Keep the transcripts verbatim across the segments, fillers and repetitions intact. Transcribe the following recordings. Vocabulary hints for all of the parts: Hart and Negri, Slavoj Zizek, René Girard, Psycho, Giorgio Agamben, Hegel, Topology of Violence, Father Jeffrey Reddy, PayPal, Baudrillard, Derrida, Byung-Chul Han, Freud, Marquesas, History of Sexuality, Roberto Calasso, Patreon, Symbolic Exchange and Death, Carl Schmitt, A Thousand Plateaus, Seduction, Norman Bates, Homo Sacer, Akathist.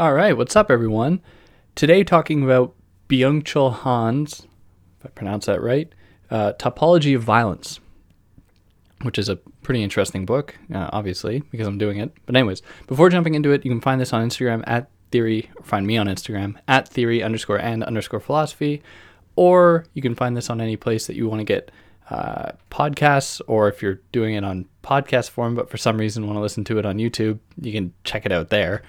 All right, what's up, everyone? Today, talking about Byung-Chul Han's, if I pronounce that right, uh, Topology of Violence, which is a pretty interesting book, uh, obviously, because I'm doing it. But anyways, before jumping into it, you can find this on Instagram at theory, or find me on Instagram at theory underscore and underscore philosophy, or you can find this on any place that you want to get uh, podcasts, or if you're doing it on podcast form, but for some reason want to listen to it on YouTube, you can check it out there.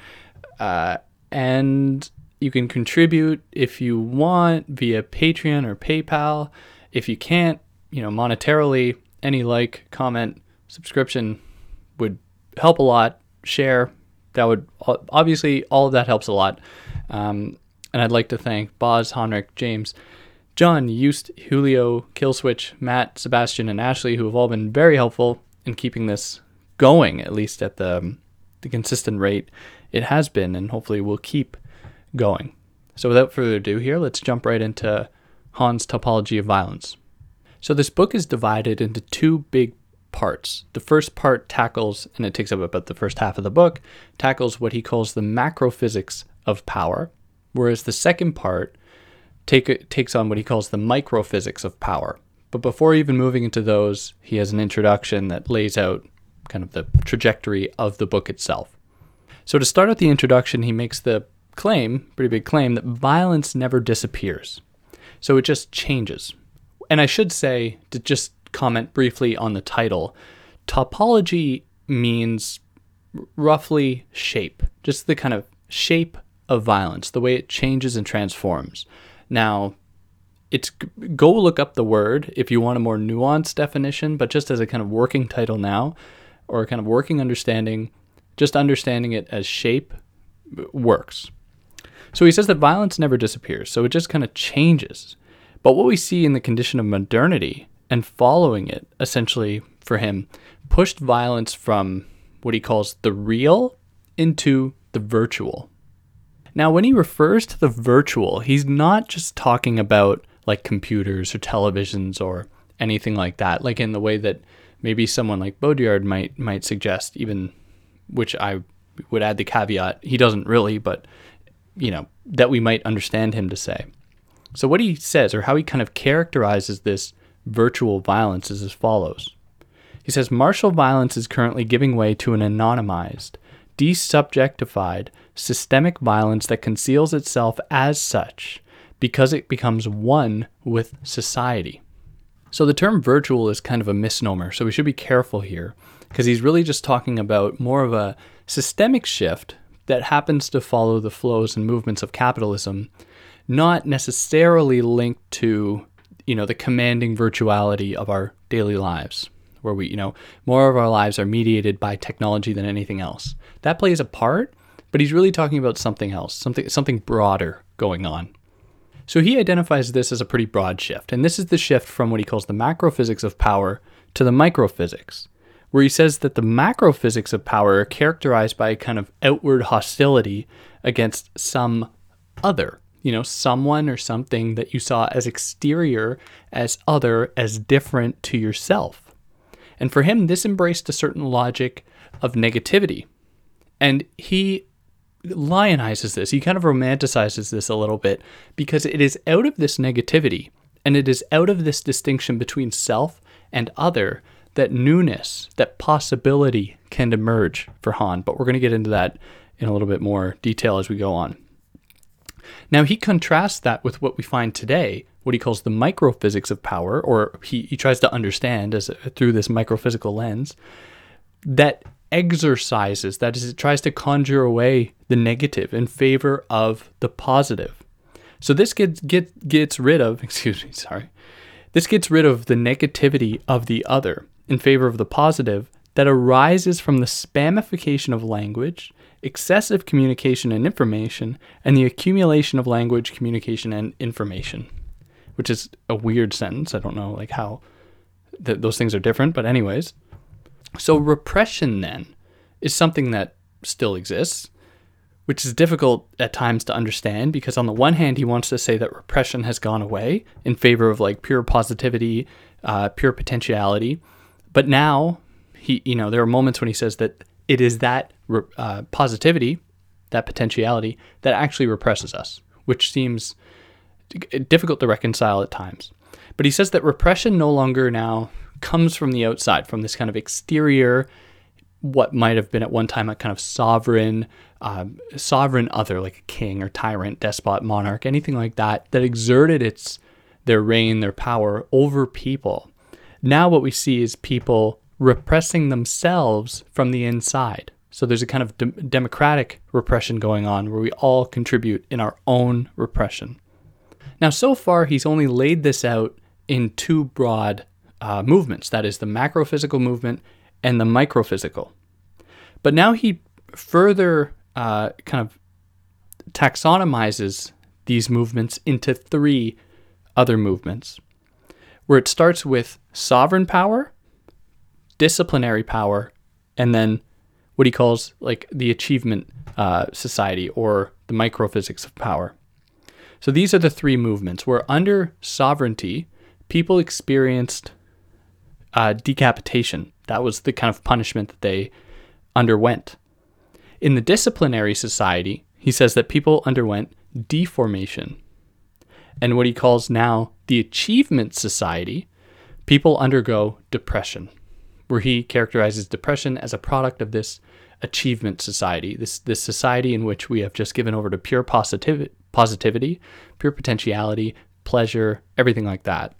Uh, and you can contribute if you want via Patreon or PayPal. If you can't, you know, monetarily, any like, comment, subscription would help a lot. Share, that would, obviously, all of that helps a lot. Um, and I'd like to thank Boz, Honrick, James, John, Eust, Julio, Killswitch, Matt, Sebastian, and Ashley, who have all been very helpful in keeping this going, at least at the, the consistent rate it has been, and hopefully will keep going. So without further ado here, let's jump right into Han's Topology of Violence. So this book is divided into two big parts. The first part tackles, and it takes up about the first half of the book, tackles what he calls the macrophysics of power, whereas the second part take, takes on what he calls the microphysics of power. But before even moving into those, he has an introduction that lays out kind of the trajectory of the book itself. So to start out the introduction, he makes the claim, pretty big claim, that violence never disappears. So it just changes. And I should say, to just comment briefly on the title, topology means roughly shape, just the kind of shape of violence, the way it changes and transforms. Now, it's go look up the word if you want a more nuanced definition, but just as a kind of working title now, or a kind of working understanding, just understanding it as shape works. So he says that violence never disappears, so it just kind of changes. But what we see in the condition of modernity and following it, essentially for him, pushed violence from what he calls the real into the virtual. Now, when he refers to the virtual, he's not just talking about like computers or televisions or anything like that, like in the way that maybe someone like Baudrillard might might suggest, even, which I would add the caveat, he doesn't really, but, you know, that we might understand him to say. So what he says, or how he kind of characterizes this virtual violence, is as follows. He says, martial violence is currently giving way to an anonymized, desubjectified, systemic violence that conceals itself as such because it becomes one with society. So the term virtual is kind of a misnomer, so we should be careful here, because he's really just talking about more of a systemic shift that happens to follow the flows and movements of capitalism, not necessarily linked to, you know, the commanding virtuality of our daily lives, where we, you know, more of our lives are mediated by technology than anything else. That plays a part, but he's really talking about something else, something something broader going on. So he identifies this as a pretty broad shift, and this is the shift from what he calls the macrophysics of power to the microphysics, where he says that the macrophysics of power are characterized by a kind of outward hostility against some other, you know, someone or something that you saw as exterior, as other, as different to yourself. And for him, this embraced a certain logic of negativity. And he lionizes this, he kind of romanticizes this a little bit, because it is out of this negativity, and it is out of this distinction between self and other, that newness, that possibility can emerge for Han. But we're going to get into that in a little bit more detail as we go on. Now, he contrasts that with what we find today, what he calls the microphysics of power, or he, he tries to understand as a, through this microphysical lens, that exercises, that is, it tries to conjure away the negative in favor of the positive. So this gets get, gets rid of, excuse me, sorry, this gets rid of the negativity of the other in favor of the positive that arises from the spamification of language, excessive communication and information, and the accumulation of language, communication, and information, which is a weird sentence. I don't know like how th- those things are different, but anyways. So repression then is something that still exists, which is difficult at times to understand, because on the one hand, he wants to say that repression has gone away in favor of like pure positivity, uh, pure potentiality. But now, he, you know, there are moments when he says that it is that uh, positivity that potentiality that actually represses us, which seems difficult to reconcile at times. But he says that repression no longer now comes from the outside, from this kind of exterior, what might have been at one time a kind of sovereign, um, sovereign other, like a king or tyrant, despot, monarch, anything like that, that exerted its their reign, their power over people. Now what we see is people repressing themselves from the inside. So there's a kind of de- democratic repression going on where we all contribute in our own repression. Now, so far, he's only laid this out in two broad uh, movements, that is the macrophysical movement and the microphysical. But now he further uh, kind of taxonomizes these movements into three other movements, where it starts with sovereign power, disciplinary power, and then what he calls like the achievement uh, society or the microphysics of power. So these are the three movements where under sovereignty, people experienced uh, decapitation. That was the kind of punishment that they underwent. In the disciplinary society, he says that people underwent deformation. And what he calls now the achievement society, people undergo depression, where he characterizes depression as a product of this achievement society, this this society in which we have just given over to pure positivity, positivity, pure potentiality, pleasure, everything like that.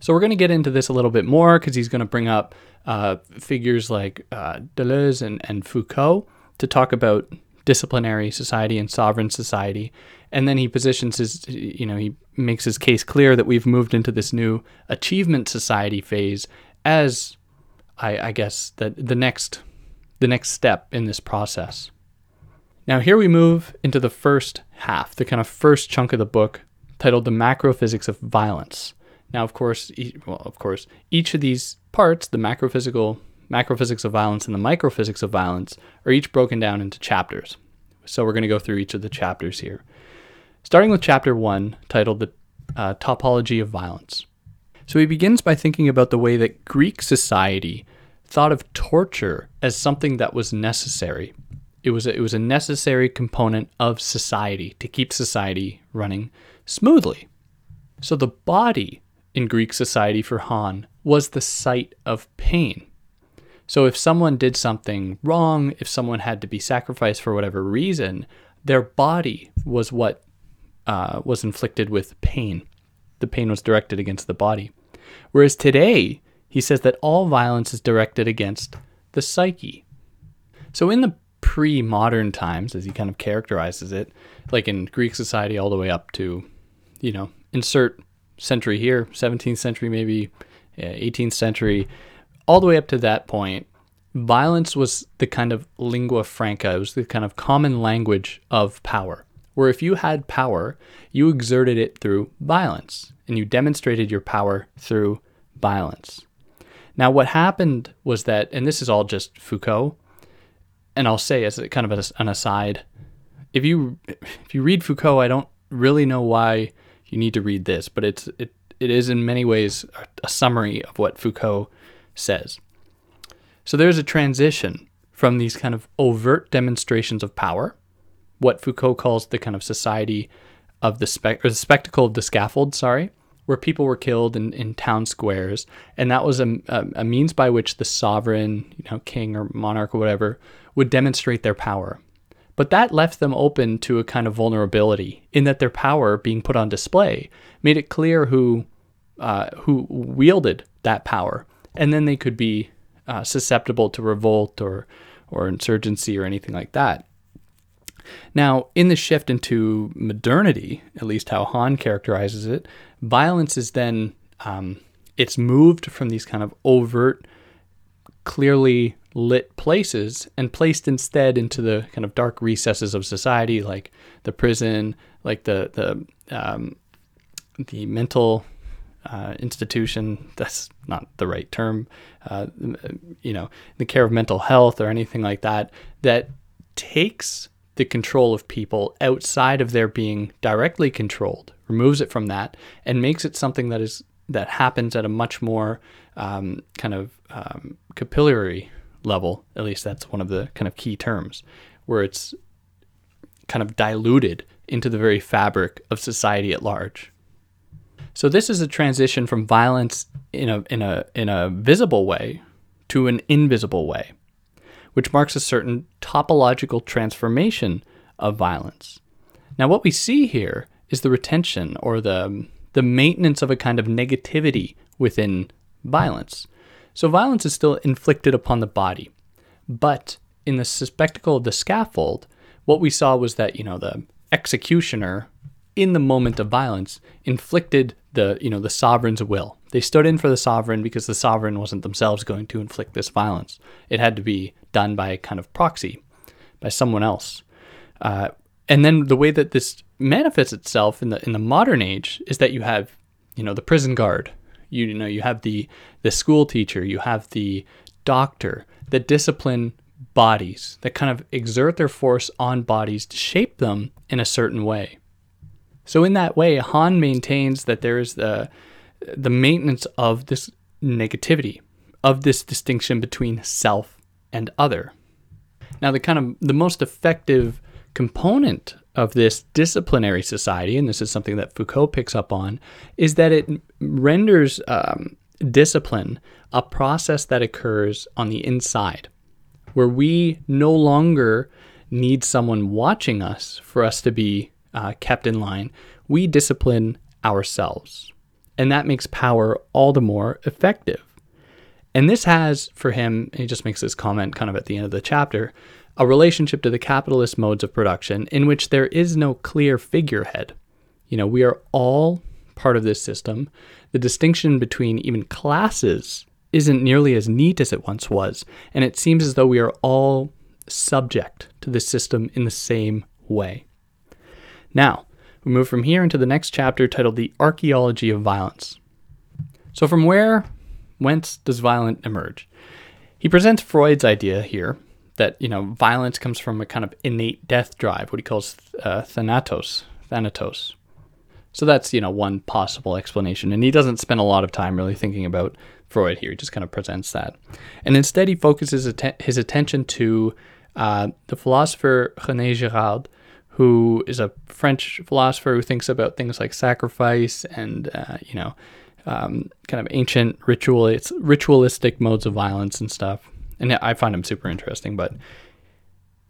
So we're going to get into this a little bit more because he's going to bring up uh, figures like uh, Deleuze and, and Foucault to talk about disciplinary society and sovereign society. And then he positions his, you know, he makes his case clear that we've moved into this new achievement society phase as, I, I guess, the, the next the next step in this process. Now here we move into the first half, the kind of first chunk of the book titled The Macrophysics of Violence. Now, of course, e- well, of course, each of these parts, the macrophysical, macrophysics of violence and the microphysics of violence, are each broken down into chapters. So we're going to go through each of the chapters here. Starting with chapter one, titled The uh, Topology of Violence. So he begins by thinking about the way that Greek society thought of torture as something that was necessary. It was a, it was a necessary component of society to keep society running smoothly. So the body in Greek society for Han was the site of pain. So if someone did something wrong, if someone had to be sacrificed for whatever reason, their body was what uh, was inflicted with pain. The pain was directed against the body. Whereas today, he says that all violence is directed against the psyche. So in the pre-modern times, as he kind of characterizes it, like in Greek society all the way up to, you know, insert century here, seventeenth century maybe, eighteenth century, all the way up to that point, violence was the kind of lingua franca, it was the kind of common language of power, where if you had power, you exerted it through violence, and you demonstrated your power through violence. Now what happened was that, and this is all just Foucault, and I'll say as kind of an aside, if you if you read Foucault, I don't really know why you need to read this, but it's it it is in many ways a summary of what Foucault says. So there's a transition from these kind of overt demonstrations of power, what Foucault calls the kind of society of the spec or the spectacle of the scaffold, sorry, where people were killed in, in town squares, and that was a, a, a means by which the sovereign, you know, king or monarch or whatever, would demonstrate their power. But that left them open to a kind of vulnerability in that their power being put on display made it clear who uh, who wielded that power, and then they could be uh, susceptible to revolt or or insurgency or anything like that. Now, in the shift into modernity, at least how Han characterizes it, violence is then, um, it's moved from these kind of overt, clearly lit places and placed instead into the kind of dark recesses of society, like the prison, like the the um, the mental uh, institution, that's not the right term, uh, you know, the care of mental health or anything like that, that takes the control of people outside of their being directly controlled, removes it from that, and makes it something that is that happens at a much more um, kind of um, capillary level. At least that's one of the kind of key terms, where it's kind of diluted into the very fabric of society at large. So this is a transition from violence in a in a in a visible way to an invisible way, which marks a certain topological transformation of violence. Now, what we see here is the retention or the the maintenance of a kind of negativity within violence. So violence is still inflicted upon the body, but in the spectacle of the scaffold, what we saw was that, you know, the executioner in the moment of violence inflicted the, you know, the sovereign's will. They stood in for the sovereign because the sovereign wasn't themselves going to inflict this violence. It had to be done by a kind of proxy, by someone else. Uh, and then the way that this manifests itself in the in the modern age is that you have, you know, the prison guard, you, you know, you have the the school teacher, you have the doctor, the discipline bodies that kind of exert their force on bodies to shape them in a certain way. So in that way, Han maintains that there is the the maintenance of this negativity, of this distinction between self and other. Now, the kind of the most effective component of this disciplinary society, and this is something that Foucault picks up on, is that it renders um, discipline a process that occurs on the inside, where we no longer need someone watching us for us to be Uh, kept in line. We discipline ourselves, and that makes power all the more effective. And this has, for him, and he just makes this comment kind of at the end of the chapter, a relationship to the capitalist modes of production in which there is no clear figurehead. You know, we are all part of this system. The distinction between even classes isn't nearly as neat as it once was, and it seems as though we are all subject to the system in the same way. Now, we move from here into the next chapter titled The Archaeology of Violence. So from where, whence does violence emerge? He presents Freud's idea here that, you know, violence comes from a kind of innate death drive, what he calls uh, thanatos, thanatos. So that's, you know, one possible explanation. And he doesn't spend a lot of time really thinking about Freud here. He just kind of presents that. And instead he focuses atten- his attention to uh, the philosopher René Girard, who is a French philosopher who thinks about things like sacrifice and, uh, you know, um, kind of ancient ritual, it's ritualistic modes of violence and stuff. And I find him super interesting. But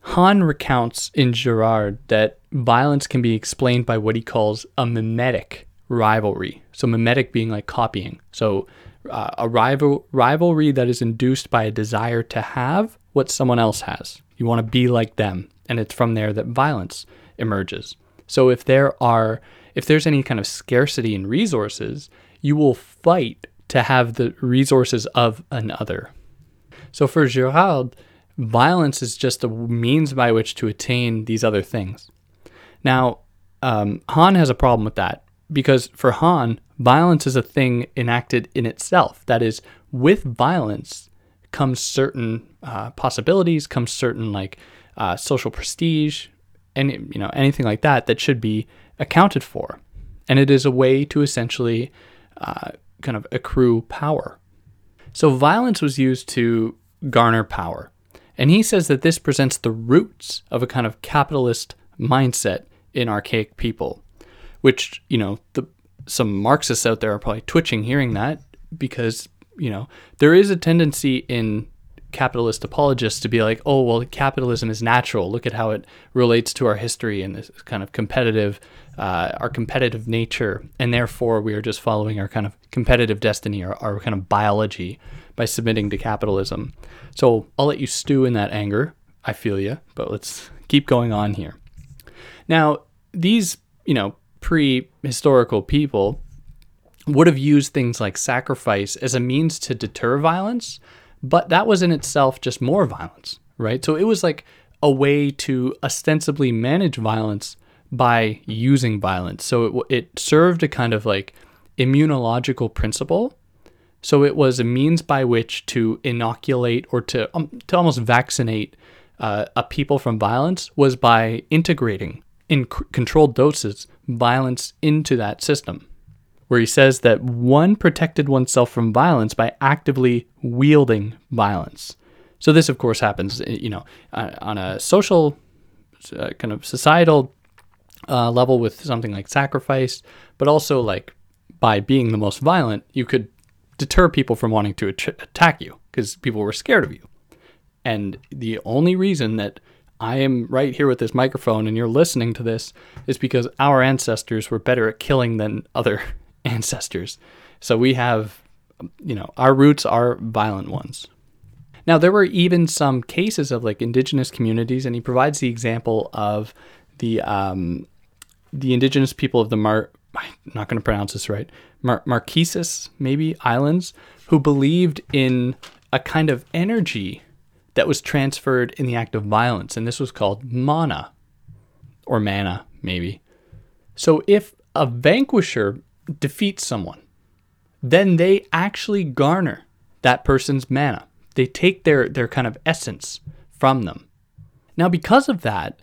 Han recounts in Girard that violence can be explained by what he calls a mimetic rivalry. So mimetic being like copying. So uh, a rival rivalry that is induced by a desire to have what someone else has. You want to be like them. And it's from there that violence emerges. So if there are, if there's any kind of scarcity in resources, you will fight to have the resources of another. So for Girard, violence is just a means by which to attain these other things. Now, um, Han has a problem with that, because for Han, violence is a thing enacted in itself. That is, with violence comes certain uh, possibilities, comes certain like Uh, social prestige, and, you know, anything like that that should be accounted for. And it is a way to essentially uh, kind of accrue power. So violence was used to garner power. And he says that this presents the roots of a kind of capitalist mindset in archaic people, which, you know, the, some Marxists out there are probably twitching hearing that, because, you know, there is a tendency in capitalist apologists to be like, oh, well, capitalism is natural. Look at how it relates to our history and this kind of competitive, uh, our competitive nature. And therefore, we are just following our kind of competitive destiny, or our kind of biology, by submitting to capitalism. So I'll let you stew in that anger. I feel you, but let's keep going on here. Now, these, you know, pre-historical people would have used things like sacrifice as a means to deter violence, but that was in itself just more violence, right? So it was like a way to ostensibly manage violence by using violence. So it, it served a kind of like immunological principle. So it was a means by which to inoculate, or to, um, to almost vaccinate uh, a people from violence, was by integrating in c- controlled doses violence into that system, where he says that one protected oneself from violence by actively wielding violence. So this, of course, happens, you know, on a social uh, kind of societal uh, level with something like sacrifice, but also like by being the most violent, you could deter people from wanting to at- attack you because people were scared of you. And the only reason that I am right here with this microphone and you're listening to this is because our ancestors were better at killing than other ancestors. So we have, you know, our roots are violent ones. Now, there were even some cases of like indigenous communities, and he provides the example of the um, the indigenous people of the Mar, I'm not going to pronounce this right, Mar- Marquesas, maybe, islands, who believed in a kind of energy that was transferred in the act of violence, and this was called mana, or mana, maybe. So if a vanquisher defeats someone, then they actually garner that person's mana. They take their, their kind of essence from them. Now, because of that,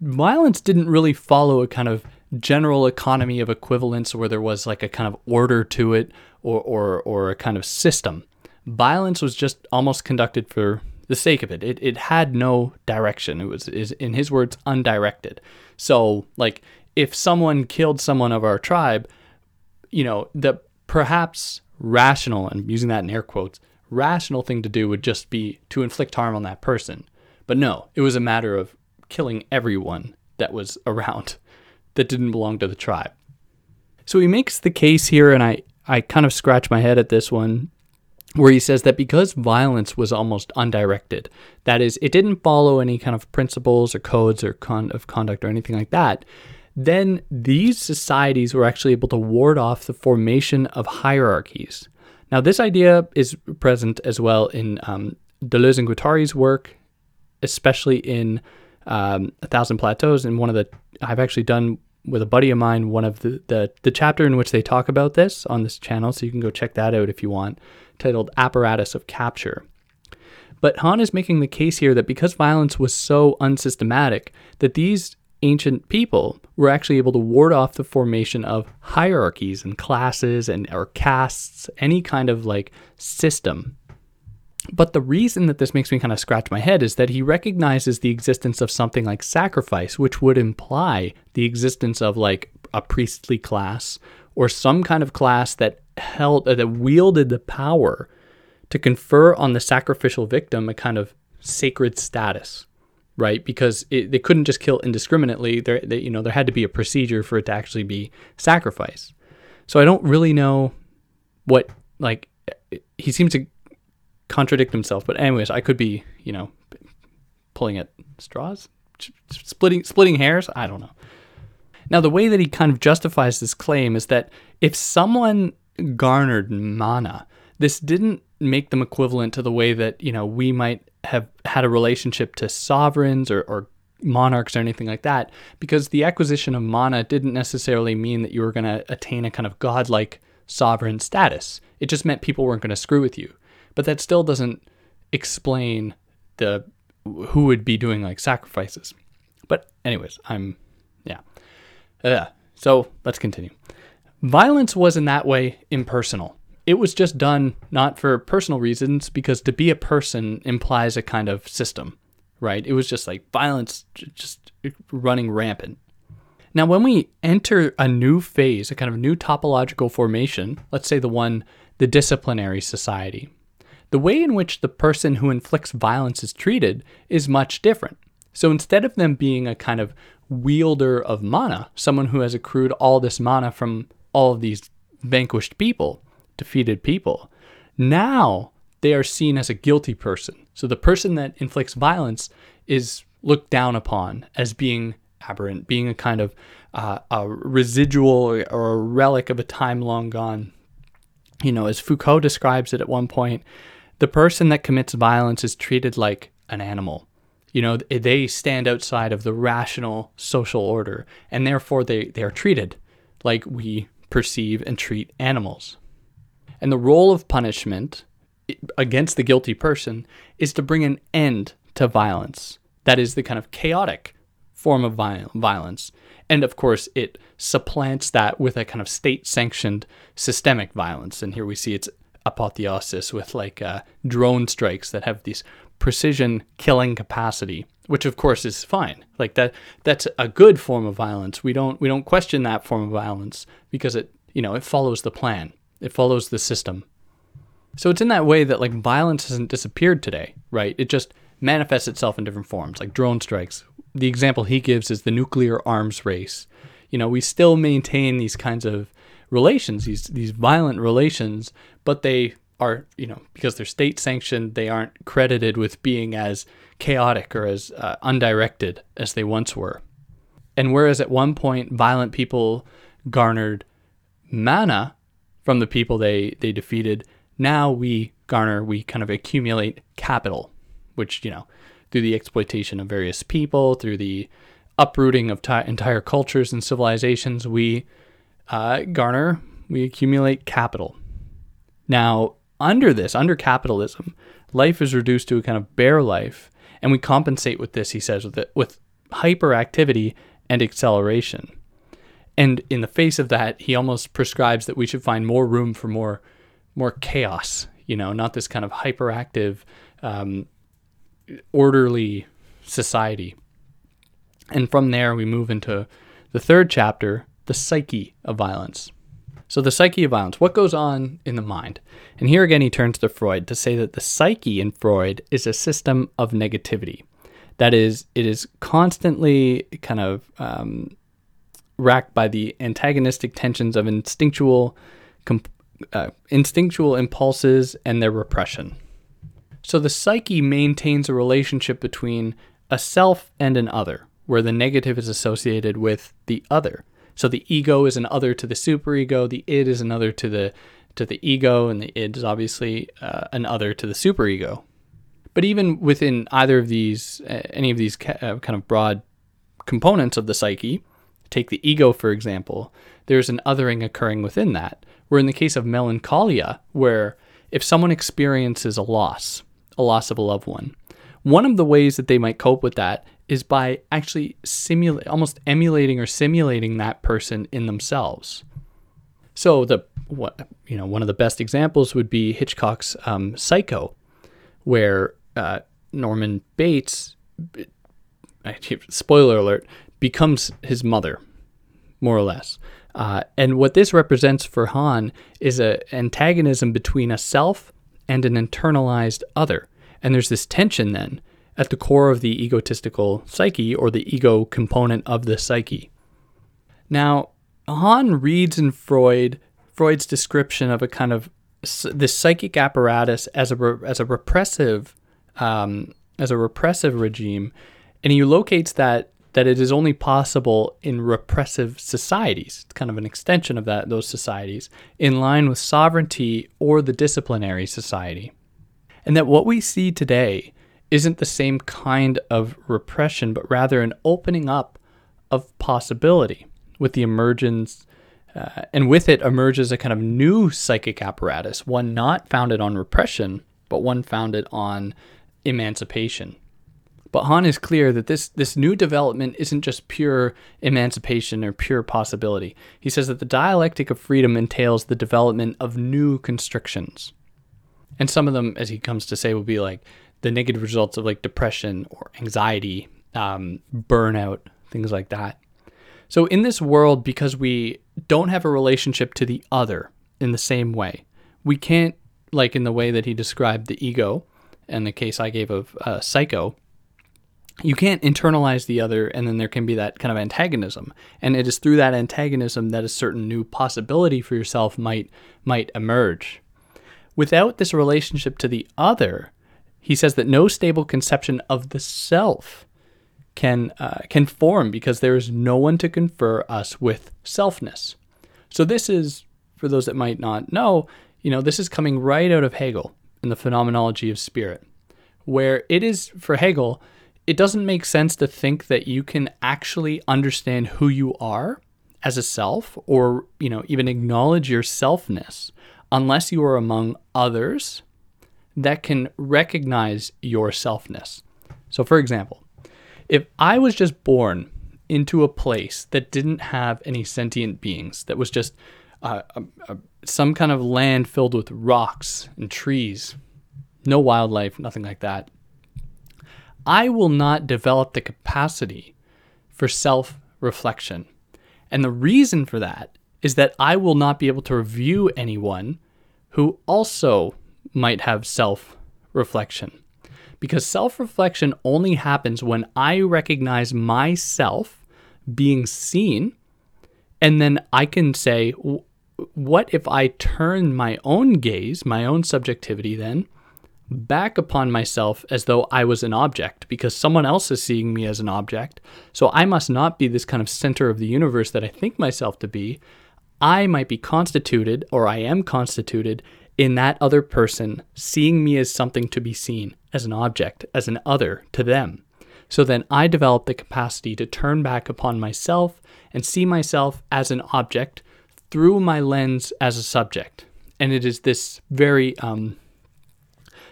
violence didn't really follow a kind of general economy of equivalence where there was like a kind of order to it or or, or a kind of system. Violence was just almost conducted for the sake of it. It it had no direction. It was, is in his words, undirected. So, like, if someone killed someone of our tribe, you know, the perhaps rational, and I'm using that in air quotes, rational thing to do would just be to inflict harm on that person. But no, it was a matter of killing everyone that was around that didn't belong to the tribe. So he makes the case here, and I, I kind of scratch my head at this one, where he says that because violence was almost undirected, that is, it didn't follow any kind of principles or codes or con- of conduct or anything like that, then these societies were actually able to ward off the formation of hierarchies. Now, this idea is present as well in um, Deleuze and Guattari's work, especially in um, A Thousand Plateaus. And one of the, I've actually done with a buddy of mine, one of the, the, the chapter in which they talk about this on this channel. So you can go check that out if you want, titled Apparatus of Capture. But Han is making the case here that because violence was so unsystematic, that these ancient people were actually able to ward off the formation of hierarchies and classes and or castes, any kind of like system. But the reason that this makes me kind of scratch my head is that he recognizes the existence of something like sacrifice, which would imply the existence of like a priestly class or some kind of class that held uh, that wielded the power to confer on the sacrificial victim a kind of sacred status. Right, because it, they couldn't just kill indiscriminately. There, they, you know, there had to be a procedure for it to actually be sacrifice. So I don't really know what, like, he seems to contradict himself. But anyways, I could be, you know, pulling at straws, splitting, splitting hairs. I don't know. Now, the way that he kind of justifies this claim is that if someone garnered mana, this didn't make them equivalent to the way that, you know, we might have had a relationship to sovereigns or, or monarchs or anything like that, because the acquisition of mana didn't necessarily mean that you were going to attain a kind of godlike sovereign status. It just meant people weren't going to screw with you. But that still doesn't explain the who would be doing like sacrifices. But anyways, I'm, yeah. Uh, so let's continue. Violence was in that way impersonal. It was just done not for personal reasons, because to be a person implies a kind of system, right? It was just like violence just running rampant. Now, when we enter a new phase, a kind of new topological formation, let's say the one, the disciplinary society, the way in which the person who inflicts violence is treated is much different. So instead of them being a kind of wielder of mana, someone who has accrued all this mana from all of these vanquished people, defeated people, now they are seen as a guilty person. So the person that inflicts violence is looked down upon as being aberrant, being a kind of uh, a residual or a relic of a time long gone. You know, as Foucault describes it at one point, the person that commits violence is treated like an animal. You know, they stand outside of the rational social order, and therefore they, they are treated like we perceive and treat animals. And the role of punishment against the guilty person is to bring an end to violence. That is the kind of chaotic form of violence. And of course, it supplants that with a kind of state-sanctioned systemic violence. And here we see its apotheosis with like uh, drone strikes that have these precision killing capacity, which of course is fine. Like that, that's a good form of violence. We don't we don't question that form of violence because it, you know, it follows the plan. It follows the system. So it's in that way that like violence hasn't disappeared today, right? It just manifests itself in different forms, like drone strikes. The example he gives is the nuclear arms race. You know, we still maintain these kinds of relations, these these violent relations, but they are, you know, because they're state sanctioned, they aren't credited with being as chaotic or as uh, undirected as they once were. And whereas at one point violent people garnered mana from the people they they defeated, now we garner, we kind of accumulate capital, which, you know, through the exploitation of various people, through the uprooting of t- entire cultures and civilizations, we uh, garner, we accumulate capital. Now, under this, under capitalism, life is reduced to a kind of bare life, and we compensate with this, he says, with, with hyperactivity and acceleration. And in the face of that, he almost prescribes that we should find more room for more more chaos, you know, not this kind of hyperactive, um, orderly society. And from there, we move into the third chapter, the psyche of violence. So the psyche of violence, what goes on in the mind? And here again, he turns to Freud to say that the psyche in Freud is a system of negativity. That is, it is constantly kind of um, racked by the antagonistic tensions of instinctual, comp- uh, instinctual impulses and their repression. So the psyche maintains a relationship between a self and an other, where the negative is associated with the other. So the ego is an other to the superego, the id is an other to the to the ego, and the id is obviously uh, an other to the superego. But even within either of these, uh, any of these ca- uh, kind of broad components of the psyche, take the ego for example, there's an othering occurring within that. Where in the case of melancholia, where if someone experiences a loss, a loss of a loved one, one of the ways that they might cope with that is by actually simulate, almost emulating or simulating that person in themselves. So the what, you know, one of the best examples would be Hitchcock's um, Psycho, where uh, Norman Bates, spoiler alert, becomes his mother, more or less. Uh, and what this represents for Han is an antagonism between a self and an internalized other. And there's this tension then at the core of the egotistical psyche, or the ego component of the psyche. Now, Hahn reads in Freud, Freud's description of a kind of this psychic apparatus as a as a repressive um, as a repressive regime, and he locates that that it is only possible in repressive societies. It's kind of an extension of that those societies, in line with sovereignty or the disciplinary society, and that what we see today isn't the same kind of repression, but rather an opening up of possibility with the emergence, uh, and with it emerges a kind of new psychic apparatus, one not founded on repression, but one founded on emancipation. But Han is clear that this, this new development isn't just pure emancipation or pure possibility. He says that the dialectic of freedom entails the development of new constrictions. And some of them, as he comes to say, will be like the negative results of like depression or anxiety, um, burnout, things like that. So in this world, because we don't have a relationship to the other in the same way, we can't, like in the way that he described the ego and the case I gave of uh, Psycho, you can't internalize the other, and then there can be that kind of antagonism. And it is through that antagonism that a certain new possibility for yourself might might emerge. Without this relationship to the other, he says that no stable conception of the self can uh, can form, because there is no one to confer us with selfness. So this is, for those that might not know, you know, this is coming right out of Hegel in the Phenomenology of Spirit, where it is, for Hegel, it doesn't make sense to think that you can actually understand who you are as a self, or, you know, even acknowledge your selfness, unless you are among others that can recognize your selfness. So for example, if I was just born into a place that didn't have any sentient beings, that was just uh, a, a, some kind of land filled with rocks and trees, no wildlife, nothing like that, I will not develop the capacity for self-reflection. And the reason for that is that I will not be able to review anyone who also might have self-reflection. Because self-reflection only happens when I recognize myself being seen, and then I can say, what if I turn my own gaze, my own subjectivity then, back upon myself as though I was an object, because someone else is seeing me as an object. So I must not be this kind of center of the universe that I think myself to be. I might be constituted, or I am constituted, in that other person seeing me as something to be seen, as an object, as an other to them. So then I develop the capacity to turn back upon myself and see myself as an object through my lens as a subject. And it is this very, um,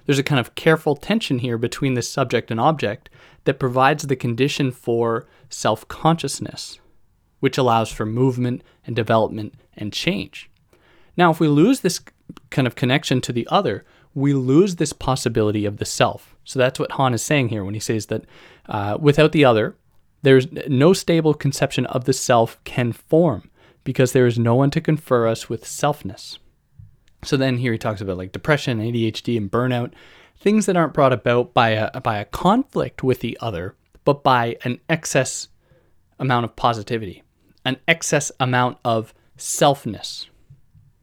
there's a kind of careful tension here between the subject and object that provides the condition for self-consciousness, which allows for movement and development and change. Now, if we lose this kind of connection to the other, we lose this possibility of the self. So that's what Han is saying here when he says that uh, without the other, there's no stable conception of the self can form, because there is no one to confer us with selfness. So then here he talks about like depression, A D H D, and burnout, things that aren't brought about by a, by a conflict with the other, but by an excess amount of positivity, an excess amount of selfness.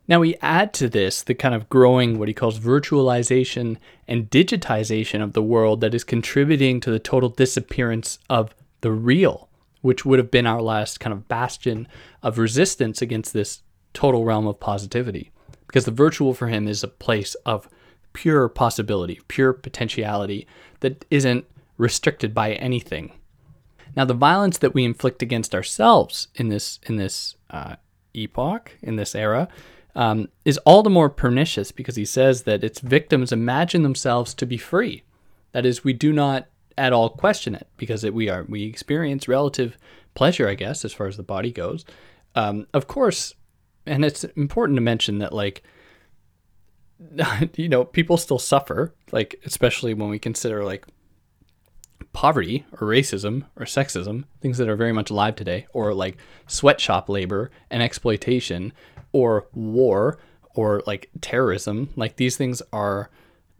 Now we add to this the kind of growing, what he calls virtualization and digitization of the world that is contributing to the total disappearance of the real, which would have been our last kind of bastion of resistance against this total realm of positivity. Because the virtual for him is a place of pure possibility, pure potentiality that isn't restricted by anything. Now, the violence that we inflict against ourselves in this in this uh, epoch, in this era, um, is all the more pernicious because he says that its victims imagine themselves to be free. That is, we do not at all question it because it, we are we experience relative pleasure, I guess, as far as the body goes. Um, of course. And it's important to mention that, like, you know, people still suffer, like, especially when we consider, like, poverty or racism or sexism, things that are very much alive today, or, like, sweatshop labor and exploitation or war or, like, terrorism. Like, these things are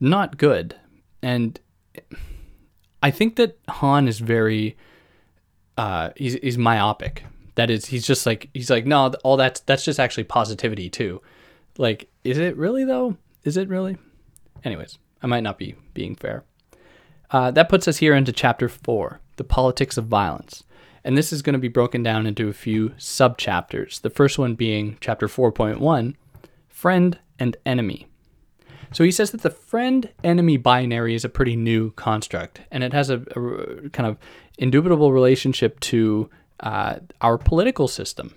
not good. And I think that Han is very, uh, he's, he's myopic. That is, he's just like, he's like, no, all that's, that's just actually positivity too. Like, is it really though? Is it really? Anyways, I might not be being fair. Uh, that puts us here into chapter four, the politics of violence. And this is going to be broken down into a few sub-chapters. The first one being chapter four point one, friend and enemy. So he says that the friend-enemy binary is a pretty new construct, and it has a, a kind of indubitable relationship to Uh, our political system,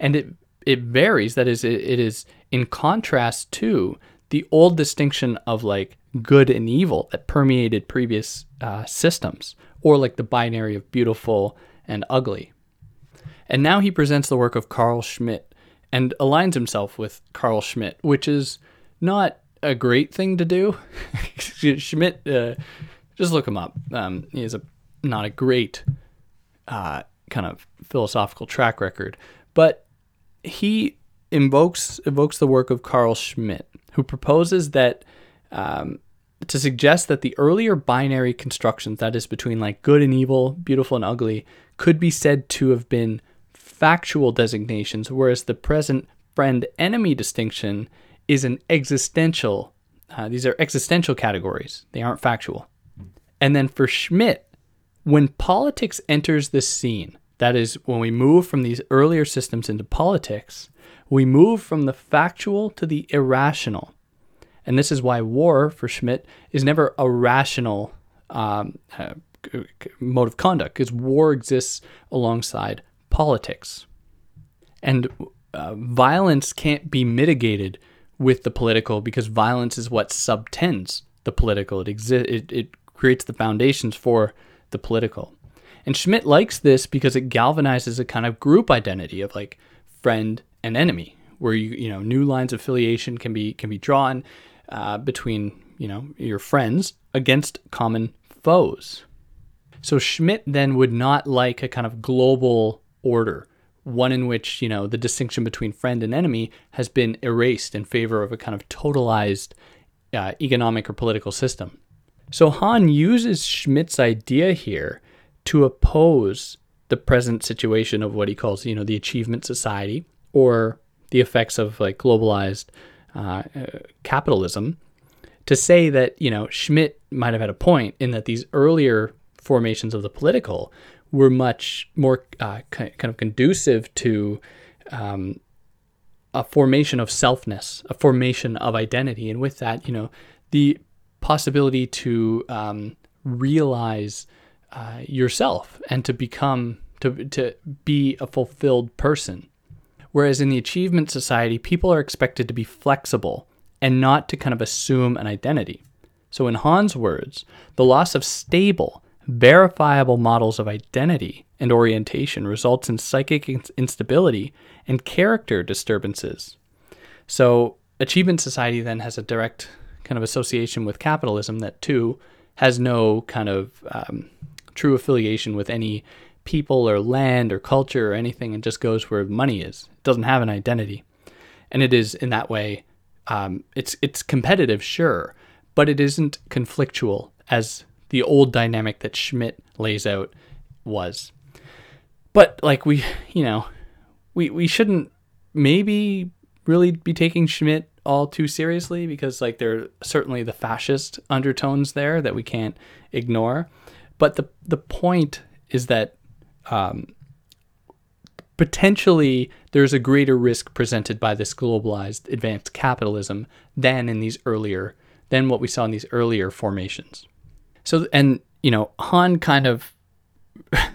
and it it varies. That is, it, it is in contrast to the old distinction of like good and evil that permeated previous uh, systems, or like the binary of beautiful and ugly. And now he presents the work of Carl Schmitt and aligns himself with Carl Schmitt, which is not a great thing to do. Schmitt, uh, just look him up. Um, he is a not a great. Uh, kind of philosophical track record, but he invokes evokes the work of Carl Schmitt, who proposes that um, to suggest that the earlier binary constructions, that is between like good and evil, beautiful and ugly, could be said to have been factual designations, whereas the present friend-enemy distinction is an existential, uh, these are existential categories, they aren't factual. And then for Schmitt, when politics enters this scene, that is, when we move from these earlier systems into politics, we move from the factual to the irrational. And this is why war, for Schmitt, is never a rational um, uh, mode of conduct, because war exists alongside politics. And uh, violence can't be mitigated with the political, because violence is what subtends the political. It, exi- it, it creates the foundations for the political. And Schmitt likes this because it galvanizes a kind of group identity of like friend and enemy, where you you know new lines of affiliation can be can be drawn uh, between you know your friends against common foes. So Schmitt then would not like a kind of global order, one in which, you know, the distinction between friend and enemy has been erased in favor of a kind of totalized uh, economic or political system. So Han uses Schmitt's idea here to oppose the present situation of what he calls, you know, the achievement society or the effects of like globalized uh, capitalism, to say that, you know, Schmitt might have had a point in that these earlier formations of the political were much more uh, kind of conducive to um, a formation of selfness, a formation of identity. And with that, you know, the possibility to um, realize uh, yourself and to become, to, to be a fulfilled person. Whereas in the achievement society, people are expected to be flexible and not to kind of assume an identity. So in Han's words, the loss of stable, verifiable models of identity and orientation results in psychic instability and character disturbances. So achievement society then has a direct kind of association with capitalism that too has no kind of um, true affiliation with any people or land or culture or anything, and just goes where money is. It doesn't have an identity. And it is in that way, um, it's it's competitive, sure, but it isn't conflictual as the old dynamic that Schmitt lays out was. But like we, you know, we we shouldn't maybe really be taking Schmitt all too seriously, because like there are certainly the fascist undertones there that we can't ignore. But the the point is that um, potentially there's a greater risk presented by this globalized advanced capitalism than in these earlier, than what we saw in these earlier formations. So, and, you know, Han kind of, uh,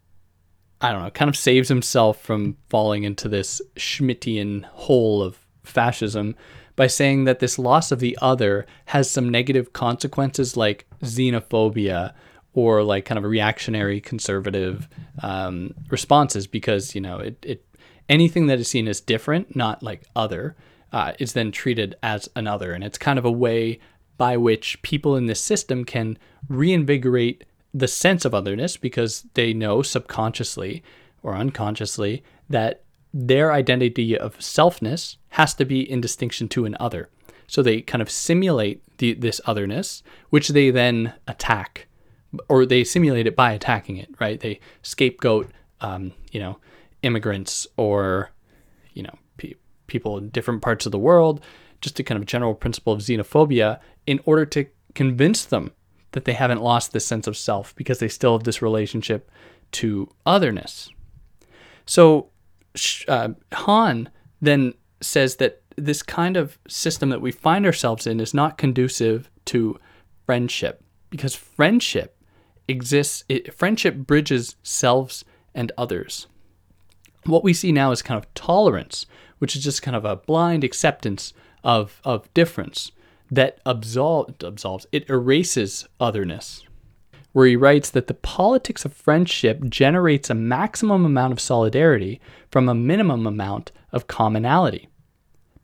I don't know, kind of saves himself from falling into this Schmittian hole of fascism by saying that this loss of the other has some negative consequences like xenophobia or like kind of reactionary conservative um, responses, because, you know, it, it anything that is seen as different, not like other, uh, is then treated as another. And it's kind of a way by which people in this system can reinvigorate the sense of otherness, because they know subconsciously or unconsciously that their identity of selfness has to be in distinction to an other. So they kind of simulate the, this otherness, which they then attack, or they simulate it by attacking it, right? They scapegoat, um, you know, immigrants or, you know, pe- people in different parts of the world, just a kind of general principle of xenophobia, in order to convince them that they haven't lost this sense of self because they still have this relationship to otherness. So uh, Han then says that this kind of system that we find ourselves in is not conducive to friendship, because friendship exists, it, friendship bridges selves and others. What we see now is kind of tolerance, which is just kind of a blind acceptance of of difference that absolves, absolves, it erases otherness, where he writes that the politics of friendship generates a maximum amount of solidarity from a minimum amount of commonality.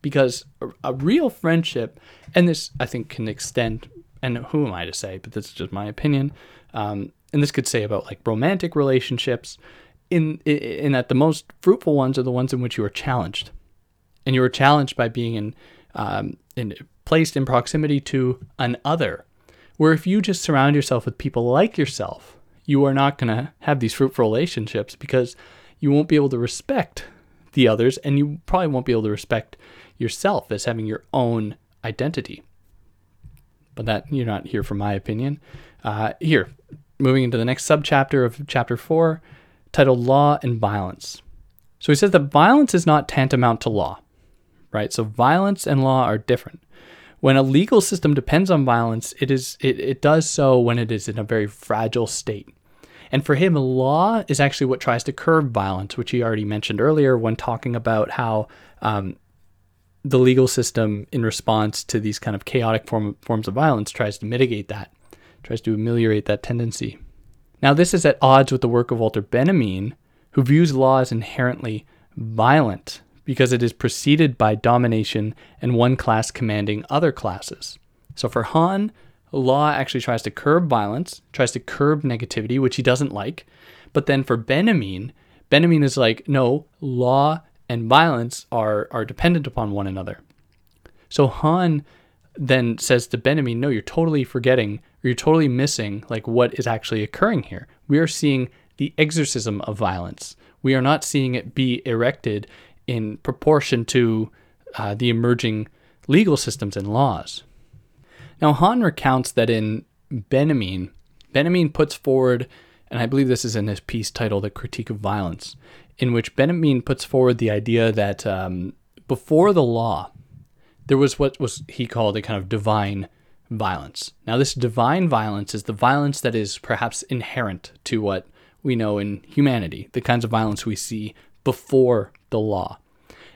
Because a, a real friendship, and this I think can extend, and who am I to say, but this is just my opinion, um, and this could say about like romantic relationships, in, in, in that the most fruitful ones are the ones in which you are challenged. And you are challenged by being in, um, in placed in proximity to an other, where if you just surround yourself with people like yourself, you are not going to have these fruitful relationships, because you won't be able to respect the others, and you probably won't be able to respect yourself as having your own identity. But that, you're not here for my opinion. Uh, here, moving into the next subchapter of chapter four, titled Law and Violence. So he says that violence is not tantamount to law. Right, so violence and law are different. When a legal system depends on violence, it is it, it does so when it is in a very fragile state. And for him, law is actually what tries to curb violence, which he already mentioned earlier when talking about how um, the legal system, in response to these kind of chaotic form, forms of violence, tries to mitigate that, tries to ameliorate that tendency. Now, this is at odds with the work of Walter Benjamin, who views law as inherently violent, because it is preceded by domination and one class commanding other classes. So for Han, Law actually tries to curb violence, tries to curb negativity, which he doesn't like. But then for Benjamin, Benjamin is like, no, law and violence are, are dependent upon one another. So Han then says to Benjamin, no, you're totally forgetting, or you're totally missing like what is actually occurring here. We are seeing the exorcism of violence. We are not seeing it be erected in proportion to uh, the emerging legal systems and laws. Now, Han recounts that in Benjamin, Benjamin puts forward, and I believe this is in his piece titled The Critique of Violence, in which Benjamin puts forward the idea that um, before the law, there was what was he called a kind of divine violence. Now, this divine violence is the violence that is perhaps inherent to what we know in humanity, the kinds of violence we see before the law.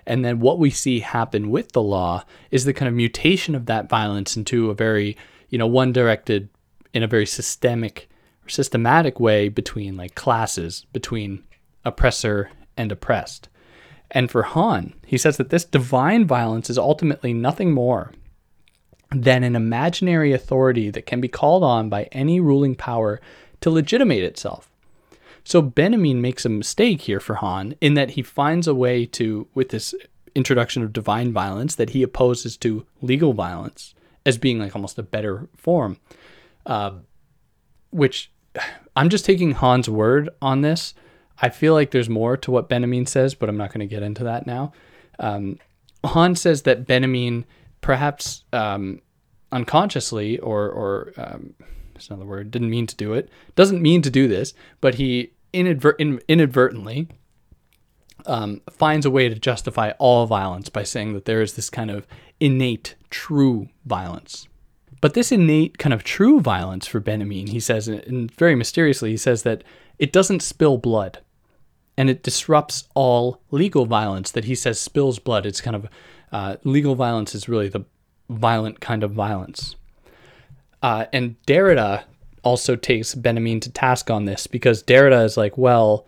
And then what we see happen with the law is the kind of mutation of that violence into a very, you know, one directed in a very systemic or systematic way between like classes, between oppressor and oppressed. And for Han, he says that this divine violence is ultimately nothing more than an imaginary authority that can be called on by any ruling power to legitimate itself. So Benjamin makes a mistake here for Han in that he finds a way to, with this introduction of divine violence that he opposes to legal violence as being like almost a better form, uh, which I'm just taking Han's word on this. I feel like there's more to what Benjamin says, but I'm not going to get into that now. Um, Han says that Benjamin perhaps um, unconsciously or... or um, that's another word, didn't mean to do it, doesn't mean to do this, but he inadvert- inadvertently um, finds a way to justify all violence by saying that there is this kind of innate true violence. But this innate kind of true violence for Benjamin, he says, and very mysteriously, he says that it doesn't spill blood, and it disrupts all legal violence that he says spills blood. It's kind of, uh, legal violence is really the violent kind of violence. Uh, and Derrida also takes Benjamin to task on this because Derrida is like, well,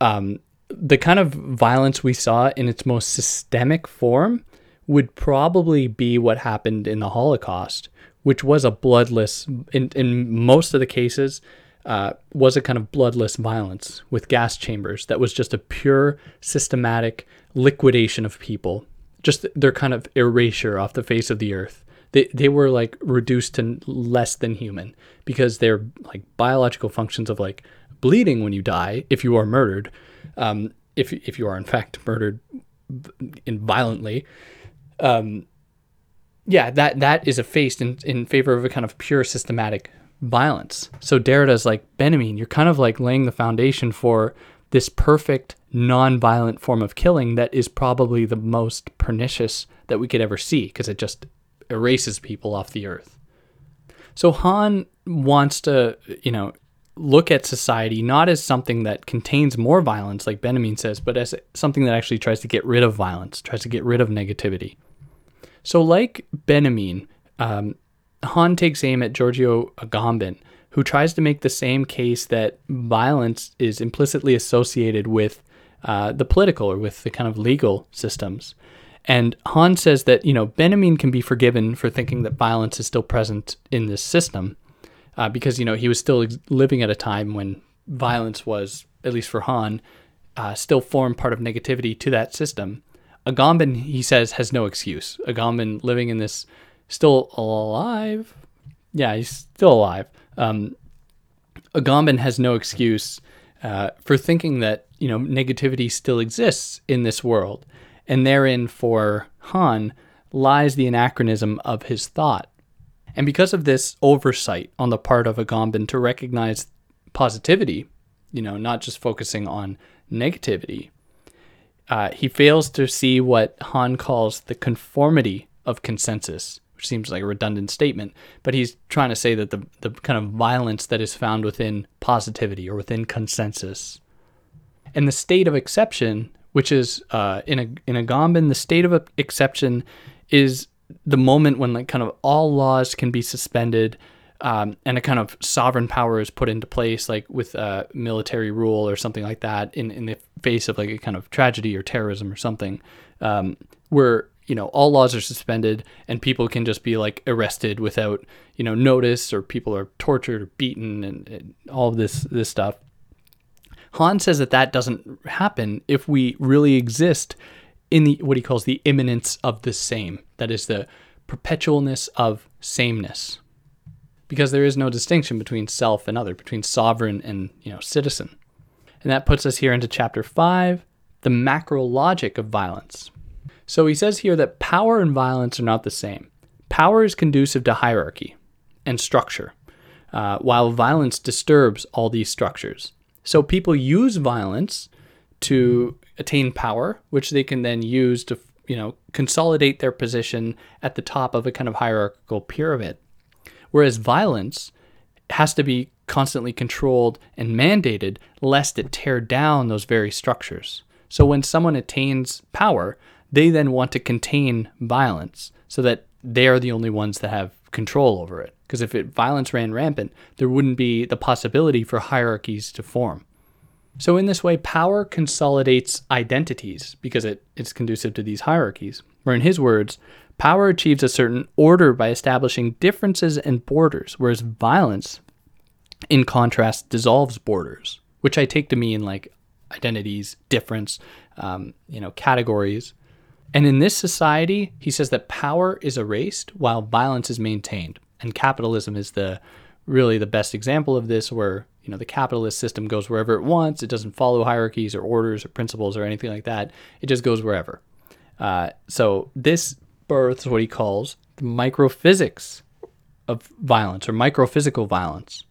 um, the kind of violence we saw in its most systemic form would probably be what happened in the Holocaust, which was a bloodless, in, in most of the cases, uh, was a kind of bloodless violence with gas chambers that was just a pure systematic liquidation of people, just their kind of erasure off the face of the earth. They they were like reduced to less than human because their like biological functions of like bleeding when you die if you are murdered, um, if if you are in fact murdered in violently, um, yeah that that is effaced in in favor of a kind of pure systematic violence. So Derrida's like, Benjamin, you're kind of like laying the foundation for this perfect non-violent form of killing that is probably the most pernicious that we could ever see because it just erases people off the earth. So Han wants to, you know, look at society not as something that contains more violence, like Benjamin says, but as something that actually tries to get rid of violence, tries to get rid of negativity. So like Benjamin, um, Han takes aim at Giorgio Agamben, who tries to make the same case that violence is implicitly associated with uh, the political or with the kind of legal systems. And Han says that, you know, Benjamin can be forgiven for thinking that violence is still present in this system uh, because, you know, he was still ex- living at a time when violence was, at least for Han, uh, still formed part of negativity to that system. Agamben, he says, has no excuse. Agamben living in this, still alive. Yeah, he's still alive. Um, Agamben has no excuse uh, for thinking that, you know, negativity still exists in this world. And therein, for Han, lies the anachronism of his thought. And because of this oversight on the part of Agamben to recognize positivity, you know, not just focusing on negativity, uh, he fails to see what Han calls the conformity of consensus, which seems like a redundant statement, but he's trying to say that the, the kind of violence that is found within positivity or within consensus. And the state of exception, which is uh, in a, in Agamben, the state of exception is the moment when like kind of all laws can be suspended um, and a kind of sovereign power is put into place, like with uh, military rule or something like that in, in the face of like a kind of tragedy or terrorism or something um, where, you know, all laws are suspended and people can just be like arrested without, you know, notice, or people are tortured or beaten and, and all of this, this stuff. Han says that that doesn't happen if we really exist in the, what he calls the immanence of the same. That is the perpetualness of sameness, because there is no distinction between self and other, between sovereign and, you know, citizen. And that puts us here into chapter five, the macro logic of violence. So he says here that power and violence are not the same. Power is conducive to hierarchy and structure, uh, while violence disturbs all these structures. So people use violence to attain power, which they can then use to, you know, consolidate their position at the top of a kind of hierarchical pyramid. Whereas violence has to be constantly controlled and mandated lest it tear down those very structures. So when someone attains power, they then want to contain violence so that they are the only ones that have control over it. Because if it, violence ran rampant, there wouldn't be the possibility for hierarchies to form. So in this way, power consolidates identities because it, it's conducive to these hierarchies. Where in his words, power achieves a certain order by establishing differences and borders, whereas violence, in contrast, dissolves borders, which I take to mean like identities, difference, um, you know, categories. And in this society, he says that power is erased while violence is maintained. And capitalism is the really the best example of this, where, you know, the capitalist system goes wherever it wants. It doesn't follow hierarchies or orders or principles or anything like that. It just goes wherever. Uh, so this births what he calls the microphysics of violence, or microphysical violence.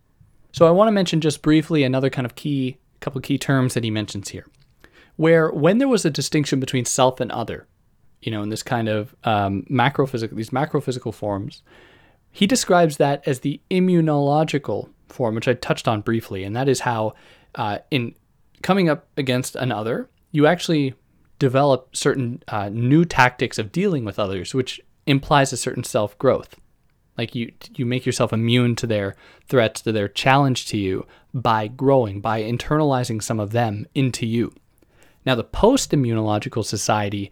So I want to mention just briefly another kind of key, couple key terms that he mentions here, where when there was a distinction between self and other, you know, in this kind of um, macrophysical, these macrophysical forms, he describes that as the immunological form, which I touched on briefly, and that is how uh, in coming up against an other, you actually develop certain uh, new tactics of dealing with others, which implies a certain self-growth. Like you, you make yourself immune to their threats, to their challenge to you by growing, by internalizing some of them into you. Now, the post-immunological society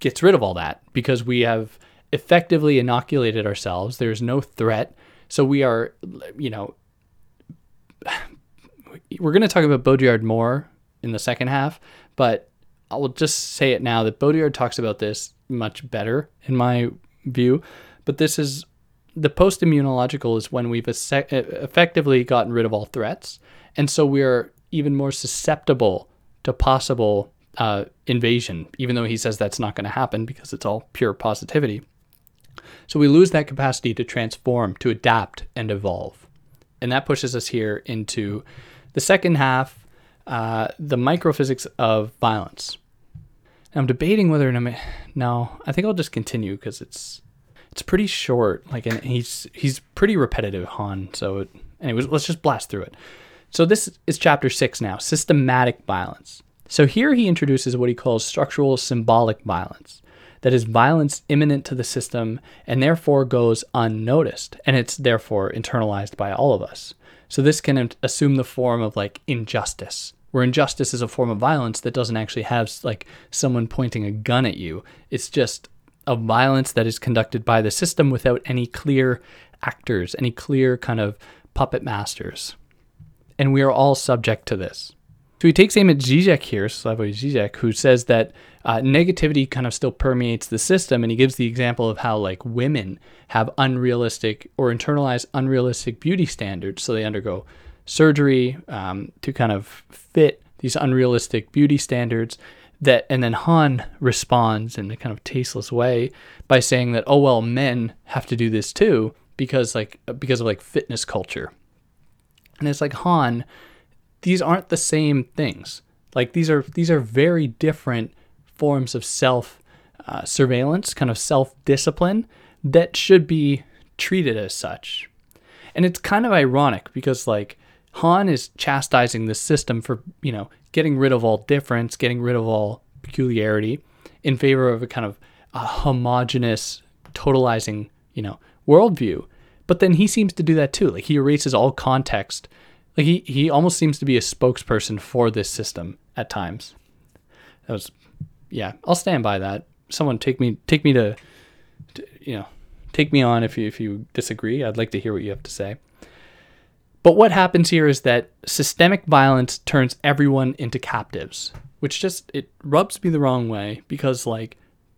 gets rid of all that because we have effectively inoculated ourselves. There's no threat. So we are, you know, we're going to talk about Baudrillard more in the second half, but I will just say it now that Baudrillard talks about this much better in my view, but this is the post-immunological is when we've effectively gotten rid of all threats. And so we are even more susceptible to possible uh, invasion, even though he says that's not going to happen because it's all pure positivity. So we lose that capacity to transform, to adapt and evolve. And that pushes us here into the second half, uh, the microphysics of violence. Now I'm debating whether or not, no, I think I'll just continue because it's, it's pretty short, like, and he's he's pretty repetitive, Han. So it, anyways, let's just blast through it. So this is chapter six now, systematic violence. So here he introduces what he calls structural symbolic violence. That is violence imminent to the system and therefore goes unnoticed, and it's therefore internalized by all of us. So this can assume the form of like injustice, where injustice is a form of violence that doesn't actually have like someone pointing a gun at you. It's just a violence that is conducted by the system without any clear actors, any clear kind of puppet masters. And we are all subject to this. So he takes aim at Zizek here, Slavoj Zizek, who says that uh, negativity kind of still permeates the system, and he gives the example of how like women have unrealistic or internalize unrealistic beauty standards, so they undergo surgery um, to kind of fit these unrealistic beauty standards. That, and then Han responds in a kind of tasteless way by saying that, oh, well, men have to do this too because like because of like fitness culture. And it's like, Han, these aren't the same things. Like these are these are very different forms of self uh, surveillance, kind of self-discipline that should be treated as such. And it's kind of ironic because like Han is chastising the system for, you know, getting rid of all difference, getting rid of all peculiarity in favor of a kind of a homogenous, totalizing, you know, worldview. But then he seems to do that too. Like he erases all context. Like he, he almost seems to be a spokesperson for this system at times. That was, yeah, I'll stand by that. someone take me take me to, to you know, take me on if you if you disagree. I'd like to hear what you have to say. But what happens here is that systemic violence turns everyone into captives, which just, it rubs me the wrong way, because like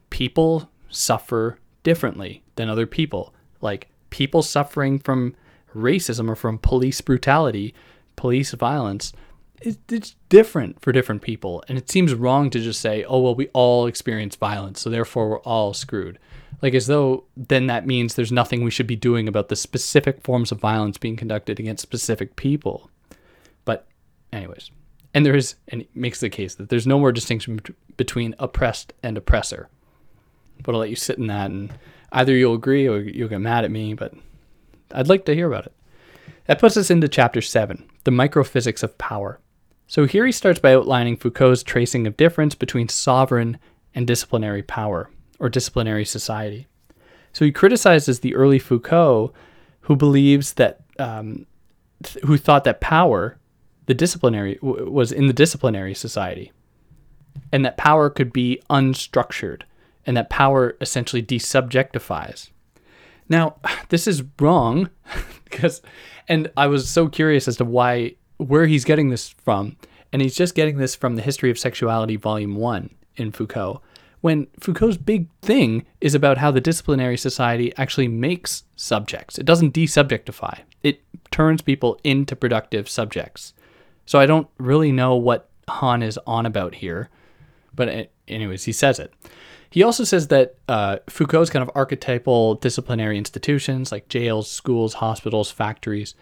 people suffer differently than other people. Like people suffering from racism or from police brutality, police violence, it, it's different for different people. And it seems wrong to just say, oh, well, we all experience violence, so therefore we're all screwed. Like as though then that means there's nothing we should be doing about the specific forms of violence being conducted against specific people. But anyways, and there is, and it makes the case that there's no more distinction between oppressed and oppressor. But I'll let you sit in that, and either you'll agree or you'll get mad at me, but I'd like to hear about it. That puts us into chapter seven, the microphysics of power. So here he starts by outlining Foucault's tracing of difference between sovereign and disciplinary power, or disciplinary society. So he criticizes the early Foucault, who believes that, um, th- who thought that power, the disciplinary, w- was in the disciplinary society, and that power could be unstructured, and that power essentially desubjectifies. Now, this is wrong, because, and I was so curious as to why, where he's getting this from, and he's just getting this from the History of Sexuality, Volume One in Foucault, when Foucault's big thing is about how the disciplinary society actually makes subjects. It doesn't desubjectify. It turns people into productive subjects. So I don't really know what Han is on about here, but anyways, he says it. He also says that uh, Foucault's kind of archetypal disciplinary institutions like jails, schools, hospitals, factories,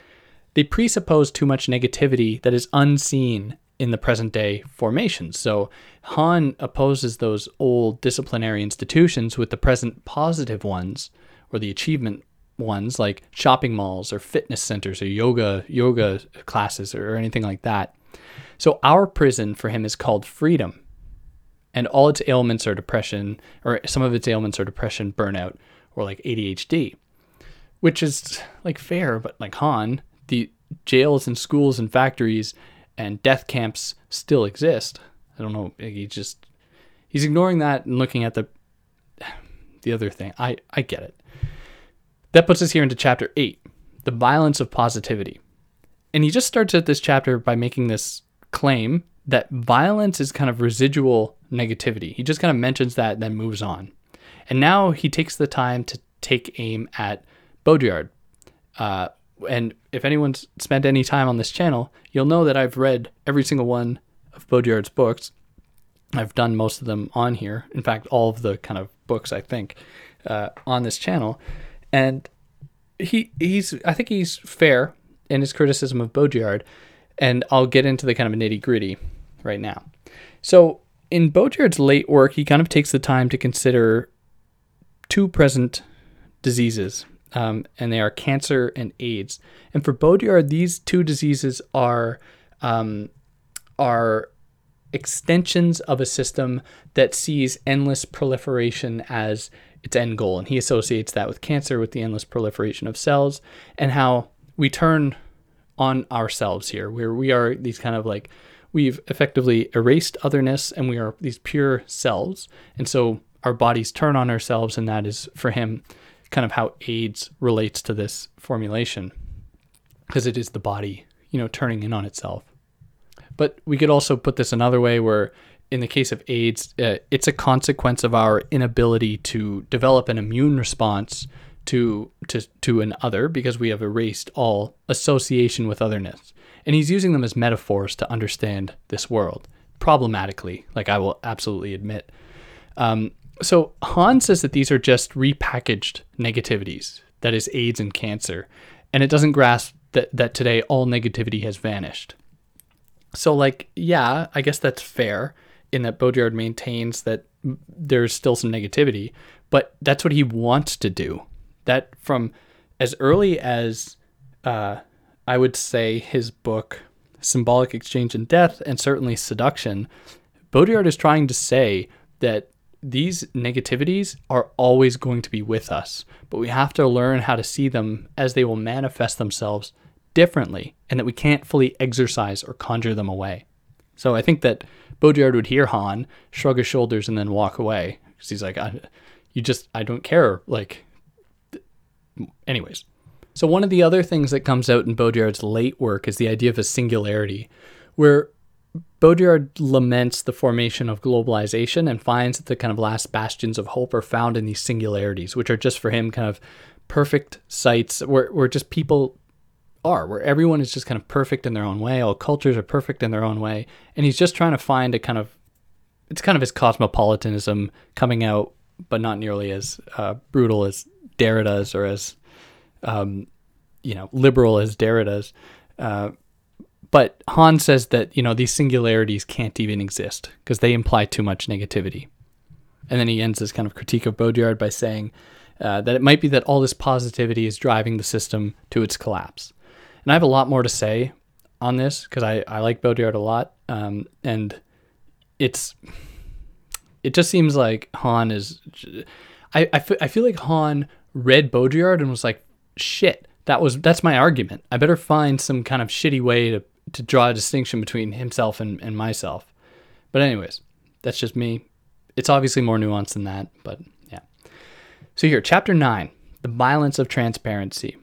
they presuppose too much negativity that is unseen in the present day formations. So Han opposes those old disciplinary institutions with the present positive ones, or the achievement ones, like shopping malls or fitness centers or yoga yoga classes or anything like that. So our prison for him is called freedom, and all its ailments are depression, or some of its ailments are depression, burnout, or like A D H D, which is like fair, but like Han, the jails and schools and factories and death camps still exist. I don't know. He just, he's ignoring that and looking at the the other thing. I, I get it. That puts us here into chapter eight, the violence of positivity. And he just starts at this chapter by making this claim that violence is kind of residual negativity. He just kind of mentions that and then moves on. And now he takes the time to take aim at Baudrillard. Uh, And if anyone's spent any time on this channel, you'll know that I've read every single one of Baudrillard's books. I've done most of them on here. In fact, all of the kind of books, I think, uh, on this channel. And he he's I think he's fair in his criticism of Baudrillard. And I'll get into the kind of nitty-gritty right now. So in Baudrillard's late work, he kind of takes the time to consider two present diseases. Um, and they are cancer and AIDS. And for Baudrillard, these two diseases are um, are extensions of a system that sees endless proliferation as its end goal. And he associates that with cancer, with the endless proliferation of cells, and how we turn on ourselves here, where we are these kind of like, we've effectively erased otherness, and we are these pure selves. And so our bodies turn on ourselves, and that is, for him, kind of how AIDS relates to this formulation, because it is the body, you know, turning in on itself. But we could also put this another way, where in the case of AIDS, uh, it's a consequence of our inability to develop an immune response to to to an other, because we have erased all association with otherness. And he's using them as metaphors to understand this world problematically, like I will absolutely admit. Um, So Han says that these are just repackaged negativities, that is AIDS and cancer, and it doesn't grasp that, that today all negativity has vanished. So like, yeah, I guess that's fair, in that Baudrillard maintains that there's still some negativity, but that's what he wants to do. That from as early as, uh, I would say, his book, Symbolic Exchange and Death, and certainly Seduction, Baudrillard is trying to say that these negativities are always going to be with us, but we have to learn how to see them as they will manifest themselves differently, and that we can't fully exercise or conjure them away. So I think that Baudrillard would hear Han, shrug his shoulders, and then walk away, because he's like, I, you just, I don't care. Like, anyways. So one of the other things that comes out in Baudrillard's late work is the idea of a singularity, where Baudrillard laments the formation of globalization and finds that the kind of last bastions of hope are found in these singularities, which are just for him kind of perfect sites where, where just people are, where everyone is just kind of perfect in their own way. All cultures are perfect in their own way. And he's just trying to find a kind of, it's kind of his cosmopolitanism coming out, but not nearly as uh, brutal as Derrida's or as, um, you know, liberal as Derrida's. Uh, But Han says that, you know, these singularities can't even exist because they imply too much negativity. And then he ends his kind of critique of Baudrillard by saying uh, that it might be that all this positivity is driving the system to its collapse. And I have a lot more to say on this because I, I like Baudrillard a lot. Um, and it's it just seems like Han is... I, I, f- I feel like Han read Baudrillard and was like, shit, that was that's my argument. I better find some kind of shitty way to to draw a distinction between himself and, and myself. But anyways, that's just me. It's obviously more nuanced than that, but yeah. So here, chapter nine, the violence of transparency.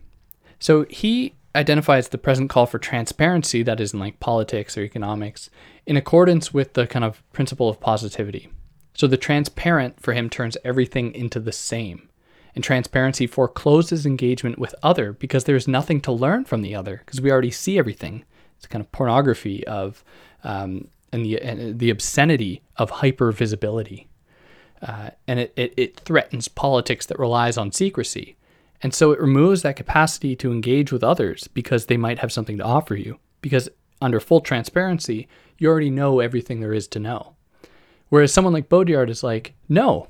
So he identifies the present call for transparency, that is in like politics or economics, in accordance with the kind of principle of positivity. So the transparent for him turns everything into the same. And transparency forecloses engagement with other because there's nothing to learn from the other because we already see everything. It's kind of pornography of um, and the and the obscenity of hyper visibility, uh, and it, it it threatens politics that relies on secrecy, and so it removes that capacity to engage with others because they might have something to offer you. Because under full transparency, you already know everything there is to know, whereas someone like Baudrillard is like, no,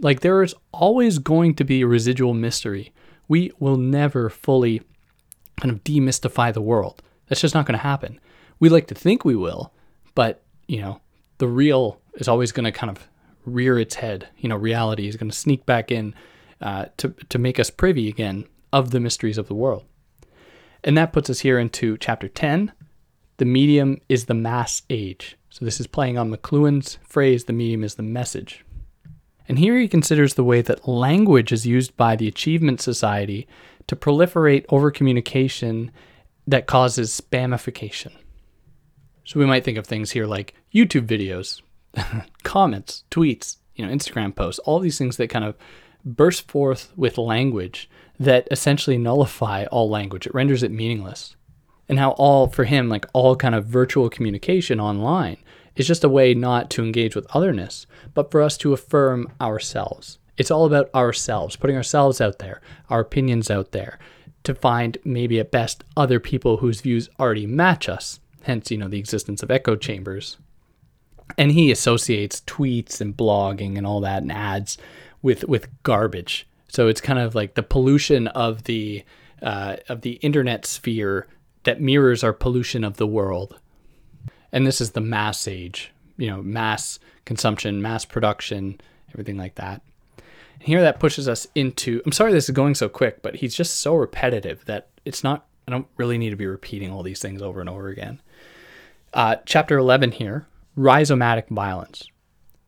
like there is always going to be a residual mystery. We will never fully kind of demystify the world. That's just not going to happen. We like to think we will, but, you know, the real is always going to kind of rear its head. You know, reality is going to sneak back in uh, to, to make us privy again of the mysteries of the world. And that puts us here into chapter ten. The medium is the mass age. So this is playing on McLuhan's phrase, the medium is the message. And here he considers the way that language is used by the achievement society to proliferate over-communication that causes spamification. So we might think of things here like YouTube videos, comments, tweets, you know, Instagram posts, all these things that kind of burst forth with language that essentially nullify all language. It renders it meaningless. And how all, for him, like all kind of virtual communication online is just a way not to engage with otherness, but for us to affirm ourselves. It's all about ourselves, putting ourselves out there, our opinions out there, to find maybe at best other people whose views already match us, hence, you know, the existence of echo chambers. And he associates tweets and blogging and all that and ads with with garbage. So it's kind of like the pollution of the uh, of the internet sphere that mirrors our pollution of the world. And this is the mass age, you know, mass consumption, mass production, everything like that. Here that pushes us into, I'm sorry this is going so quick, but he's just so repetitive that it's not, I don't really need to be repeating all these things over and over again. Uh, chapter eleven here, rhizomatic violence.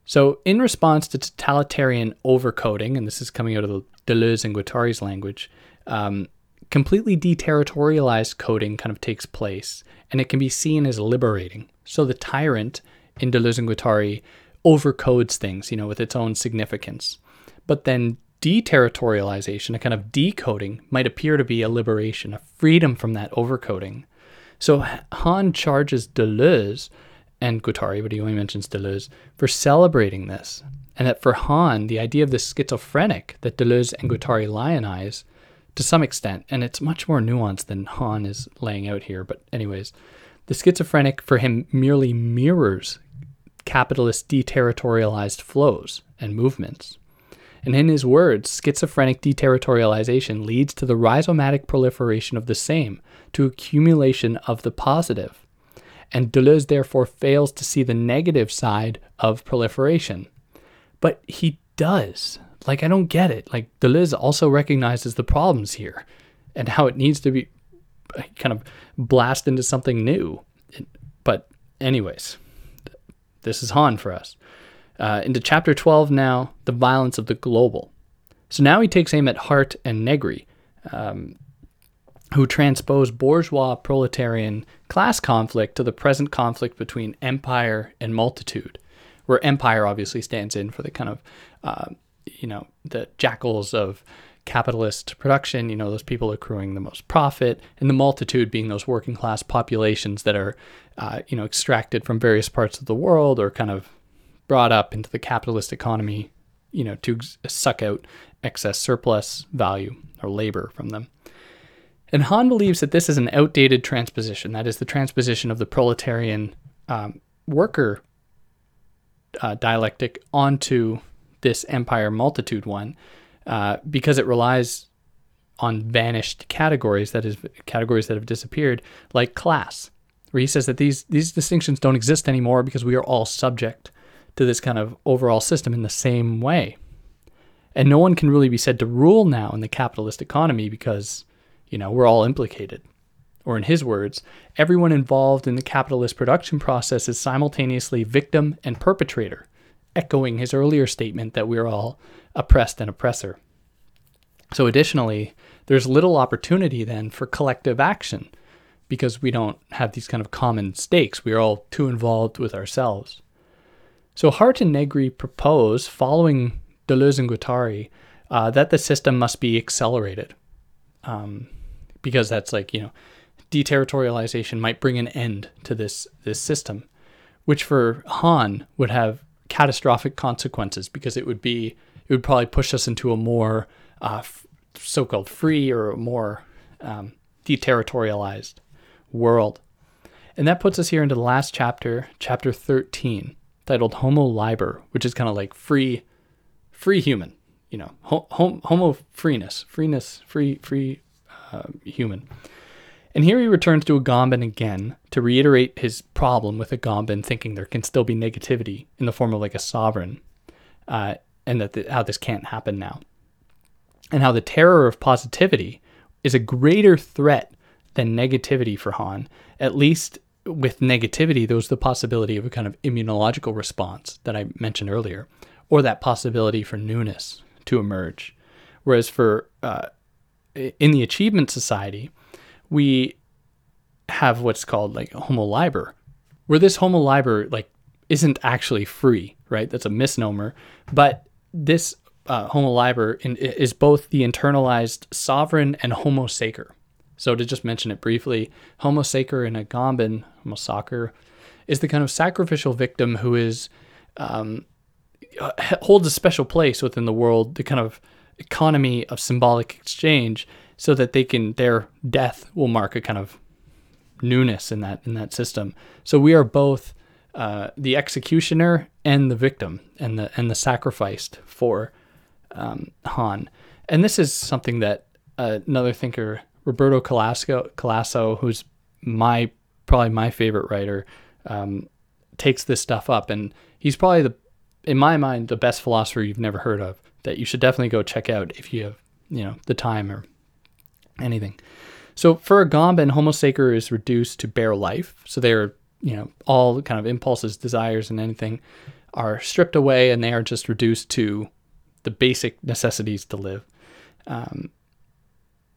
So in response to totalitarian overcoding, and this is coming out of the Deleuze and Guattari's language, um, completely deterritorialized coding kind of takes place, and it can be seen as liberating. So the tyrant in Deleuze and Guattari overcodes things, you know, with its own significance. But then deterritorialization, a kind of decoding, might appear to be a liberation, a freedom from that overcoding. So Han charges Deleuze and Guattari, but he only mentions Deleuze, for celebrating this. And that for Han, the idea of the schizophrenic that Deleuze and Guattari lionize to some extent, and it's much more nuanced than Han is laying out here, but anyways, the schizophrenic for him merely mirrors capitalist deterritorialized flows and movements. And in his words, schizophrenic deterritorialization leads to the rhizomatic proliferation of the same, to accumulation of the positive. And Deleuze therefore fails to see the negative side of proliferation. But he does. Like, I don't get it. Like, Deleuze also recognizes the problems here and how it needs to be kind of blast into something new. But anyways, this is Han for us. uh, into chapter twelve now, The Violence of the Global. So now he takes aim at Hart and Negri, um, who transpose bourgeois proletarian class conflict to the present conflict between empire and multitude, where empire obviously stands in for the kind of, uh, you know, the jackals of capitalist production, you know, those people accruing the most profit, and the multitude being those working class populations that are, uh, you know, extracted from various parts of the world or kind of brought up into the capitalist economy, you know, to suck out excess surplus value or labor from them. And Han believes that this is an outdated transposition, that is the transposition of the proletarian um, worker uh, dialectic onto this empire multitude one, uh, because it relies on vanished categories, that is, categories that have disappeared, like class, where he says that these, these distinctions don't exist anymore because we are all subject to this kind of overall system in the same way. And no one can really be said to rule now in the capitalist economy because, you know, we're all implicated. Or in his words, everyone involved in the capitalist production process is simultaneously victim and perpetrator, echoing his earlier statement that we're all oppressed and oppressor. So additionally, there's little opportunity then for collective action because we don't have these kind of common stakes. We're all too involved with ourselves. So Hart and Negri propose, following Deleuze and Guattari, uh, that the system must be accelerated. Um, because that's like, you know, deterritorialization might bring an end to this, this system, which for Han would have catastrophic consequences because it would be, it would probably push us into a more uh, f- so-called free or a more um, deterritorialized world. And that puts us here into the last chapter, chapter thirteen, titled Homo Liber, which is kind of like free, free human. You know, hom- homo freeness, freeness, free, free uh, human. And here he returns to Agamben again to reiterate his problem with Agamben thinking there can still be negativity in the form of like a sovereign, uh, and that the, how this can't happen now. And how the terror of positivity is a greater threat than negativity for Han. At least with negativity, there's the possibility of a kind of immunological response that I mentioned earlier, or that possibility for newness to emerge. Whereas for uh, in the achievement society, we have what's called like Homo Liber, where this Homo Liber like isn't actually free, right? That's a misnomer. But this uh, Homo Liber in, is both the internalized sovereign and Homo Sacer. So to just mention it briefly, Homo Sacer in Agamben, Homo Sacer, is the kind of sacrificial victim who is... Um, holds a special place within the world, the kind of economy of symbolic exchange, so that they can, their death will mark a kind of newness in that, in that system. So we are both uh, the executioner and the victim and the, and the sacrificed for um, Han. And this is something that uh, another thinker, Roberto Calasso, Calasso, who's my, probably my favorite writer, um, takes this stuff up. And he's probably the, in my mind, the best philosopher you've never heard of that you should definitely go check out if you have, you know, the time or anything. So for Agamben, Homo Sacer is reduced to bare life. So they're, you know, all kind of impulses, desires, and anything are stripped away, and they are just reduced to the basic necessities to live, um,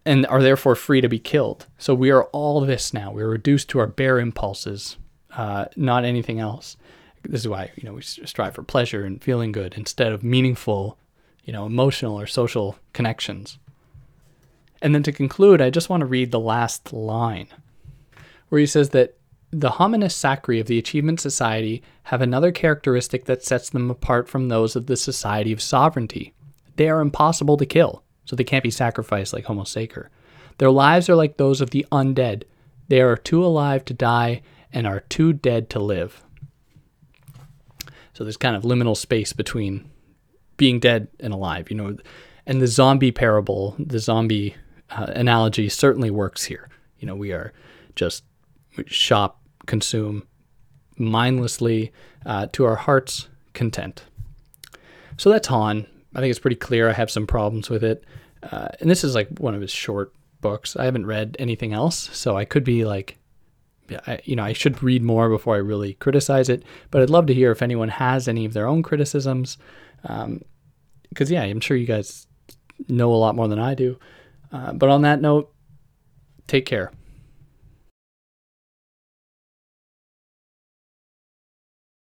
and are therefore free to be killed. So we are all this now. We're reduced to our bare impulses, uh, not anything else. This is why, you know, we strive for pleasure and feeling good instead of meaningful, you know, emotional or social connections. And then to conclude, I just want to read the last line, where he says that the homines sacri of the achievement society have another characteristic that sets them apart from those of the society of sovereignty. They are impossible to kill, so they can't be sacrificed like Homo Sacer. Their lives are like those of the undead. They are too alive to die and are too dead to live. So there's kind of liminal space between being dead and alive, you know, and the zombie parable, the zombie uh, analogy certainly works here. You know, we are just shop, consume mindlessly uh, to our heart's content. So that's Han. I think it's pretty clear. I have some problems with it. Uh, and this is like one of his short books. I haven't read anything else, so I could be like I, you know, I should read more before I really criticize it, but I'd love to hear if anyone has any of their own criticisms. Um, because, yeah, I'm sure you guys know a lot more than I do. Uh, but on that note, take care.